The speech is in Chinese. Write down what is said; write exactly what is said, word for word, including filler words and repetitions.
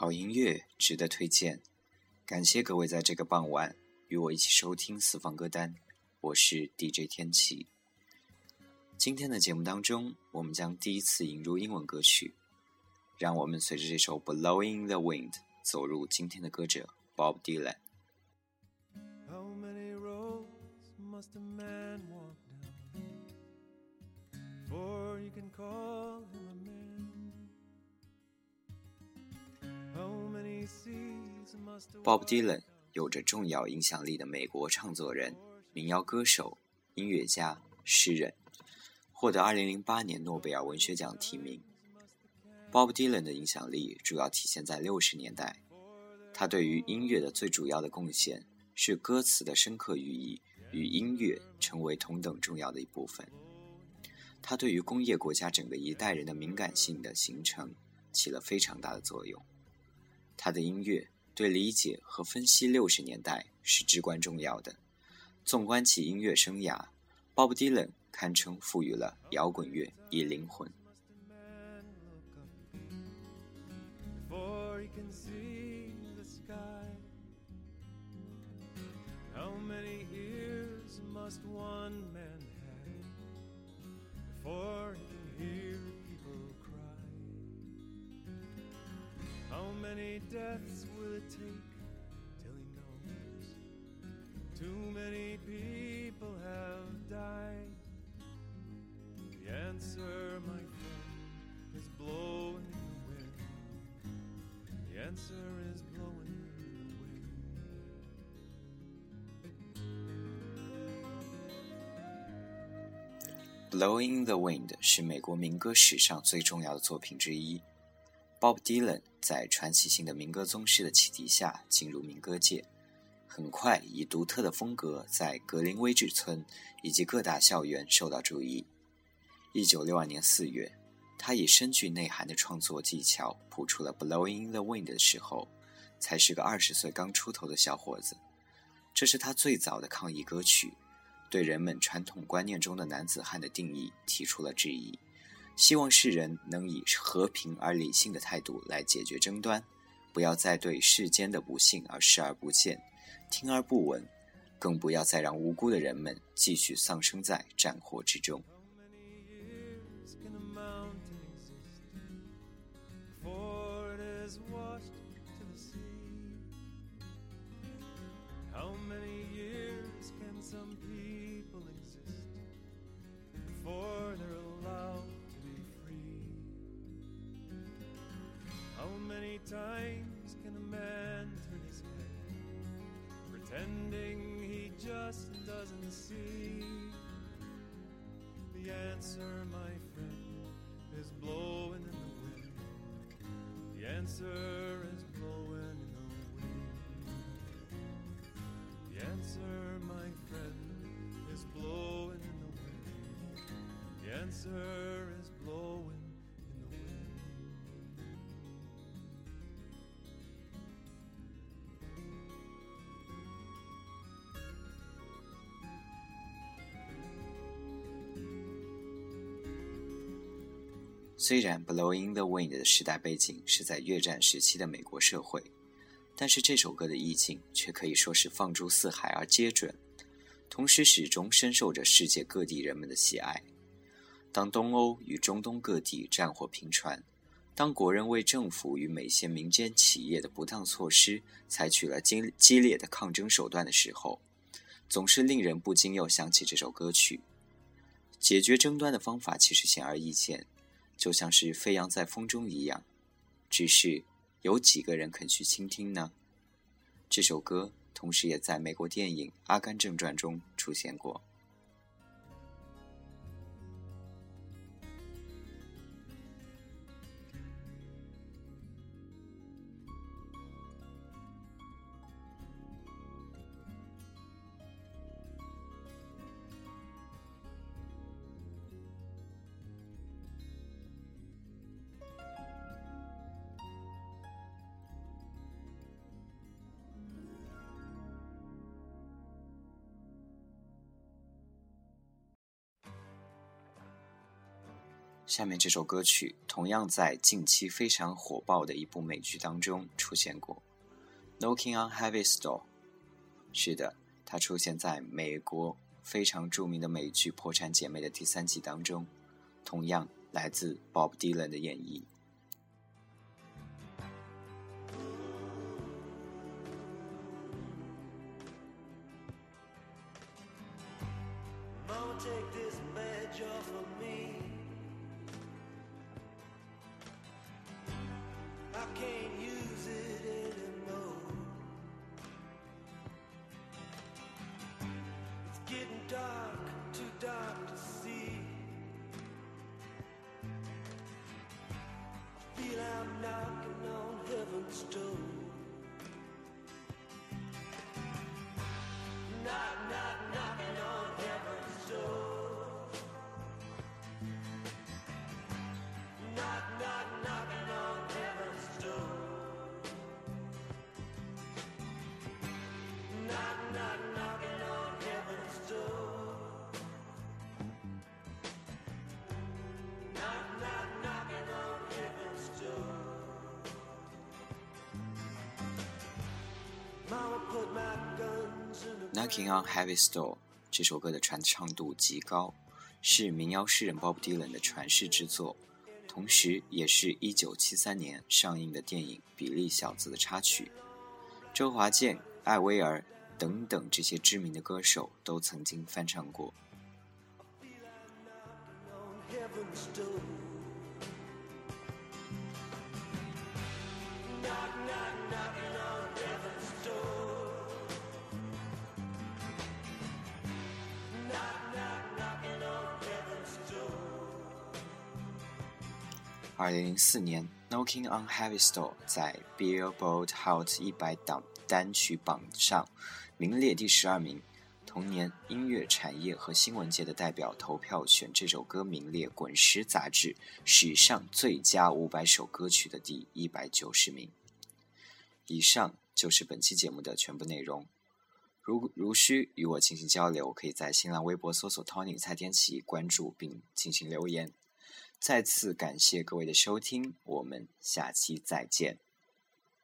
好音乐值得推荐，感谢各位在这个傍晚与我一起收听私房歌单，我是 D J 天奇。今天的节目当中，我们将第一次引入英文歌曲，让我们随着这首 Blowin' in the Wind 走入今天的歌者 Bob Dylan。 How many roads must a man walk down before you can call him a man? How many seas must a Bob Dylan 有着重要影响力的美国唱作人、民谣歌手、音乐家、诗人，获得二零零八年诺贝尔文学奖提名。Bob Dylan 的影响力主要体现在六十年代，他对于音乐的最主要的贡献是歌词的深刻寓意与音乐成为同等重要的一部分。他对于工业国家整个一代人的敏感性的形成起了非常大的作用。他的音乐对理解和分析六十年代是至关重要的。纵观其音乐生涯， Bob Dylan 堪称赋予了摇滚乐以灵魂。Can see the sky. How many ears must one man have before he can hear people cry? How many deaths will it take till he knows? Too many people have died. The answer, my friend, is blowing.The answer is blowing in the wind. Blowing in the Wind 是美国民歌史上最重要的作品之一。Bob Dylan 在传奇性的民歌宗师的启迪下进入民歌界，很快以独特的风格在格林威治村以及各大校园受到注意。一九六二年四月，他以深具内涵的创作技巧谱出了 Blowin' in the Wind 的时候，才是个二十岁刚出头的小伙子。这是他最早的抗议歌曲，对人们传统观念中的男子汉的定义提出了质疑，希望世人能以和平而理性的态度来解决争端，不要再对世间的不幸而视而不见，听而不闻，更不要再让无辜的人们继续丧生在战火之中。How many years can some people exist before they're allowed to be free? How many times can a man turn his head, pretending he just doesn't see? The answer, my friend, is blowing in the wind. The answer is blowing in the wind.The answer, my friend, is blowing in the wind. The answer is blowing in the wind. 虽然 Blowin' in the Wind 的时代背景是在越战时期的美国社会，但是这首歌的意境却可以说是放诸四海而皆准，同时始终深受着世界各地人们的喜爱。当东欧与中东各地战火频传，当国人为政府与某些民间企业的不当措施采取了激烈的抗争手段的时候，总是令人不禁又想起这首歌曲。解决争端的方法其实显而易见，就像是飞扬在风中一样，只是有几个人肯去倾听呢？这首歌同时也在美国电影《阿甘正传》中出现过。下面这首歌曲同样在近期非常火爆的一部美剧当中出现过， Knocking on Heaven's Door。 是的，它出现在美国非常著名的美剧《破产姐妹》的第三季当中，同样来自 Bob Dylan 的演绎。Mama, take this badge off of me. I can't use it anymore. It's getting dark, too dark to see. I feel I'm knocking on heaven's door. Knock, knock, knocking on heaven's door. Knock, knock, knocking on heaven's door. Knock, knock, knocking on heaven's door. Knock, knock, knocking on heaven's door. Mama put my guns in the Knocking on Heaven's Door 这首歌的传唱度极高，是民谣诗人 Bob Dylan 的传世之作，同时也是一九七三年上映的电影《比利小子》的插曲。周华健、艾薇儿等等这些知名的歌手都曾经翻唱过。On heaven's door. Knock, knock, knocking on heaven's door. Knock, knock, knocking on heaven's door. 二零零四年 Knocking on Heaven's Door 在 Billboard Hot 一百档单曲榜上名列第十二名，同年音乐产业和新闻界的代表投票选这首歌名列滚石杂志史上最佳五百首歌曲的第一百九十名。以上就是本期节目的全部内容，如如需与我进行交流，可以在新浪微博搜索 Tony 蔡天奇，关注并进行留言。再次感谢各位的收听，我们下期再见。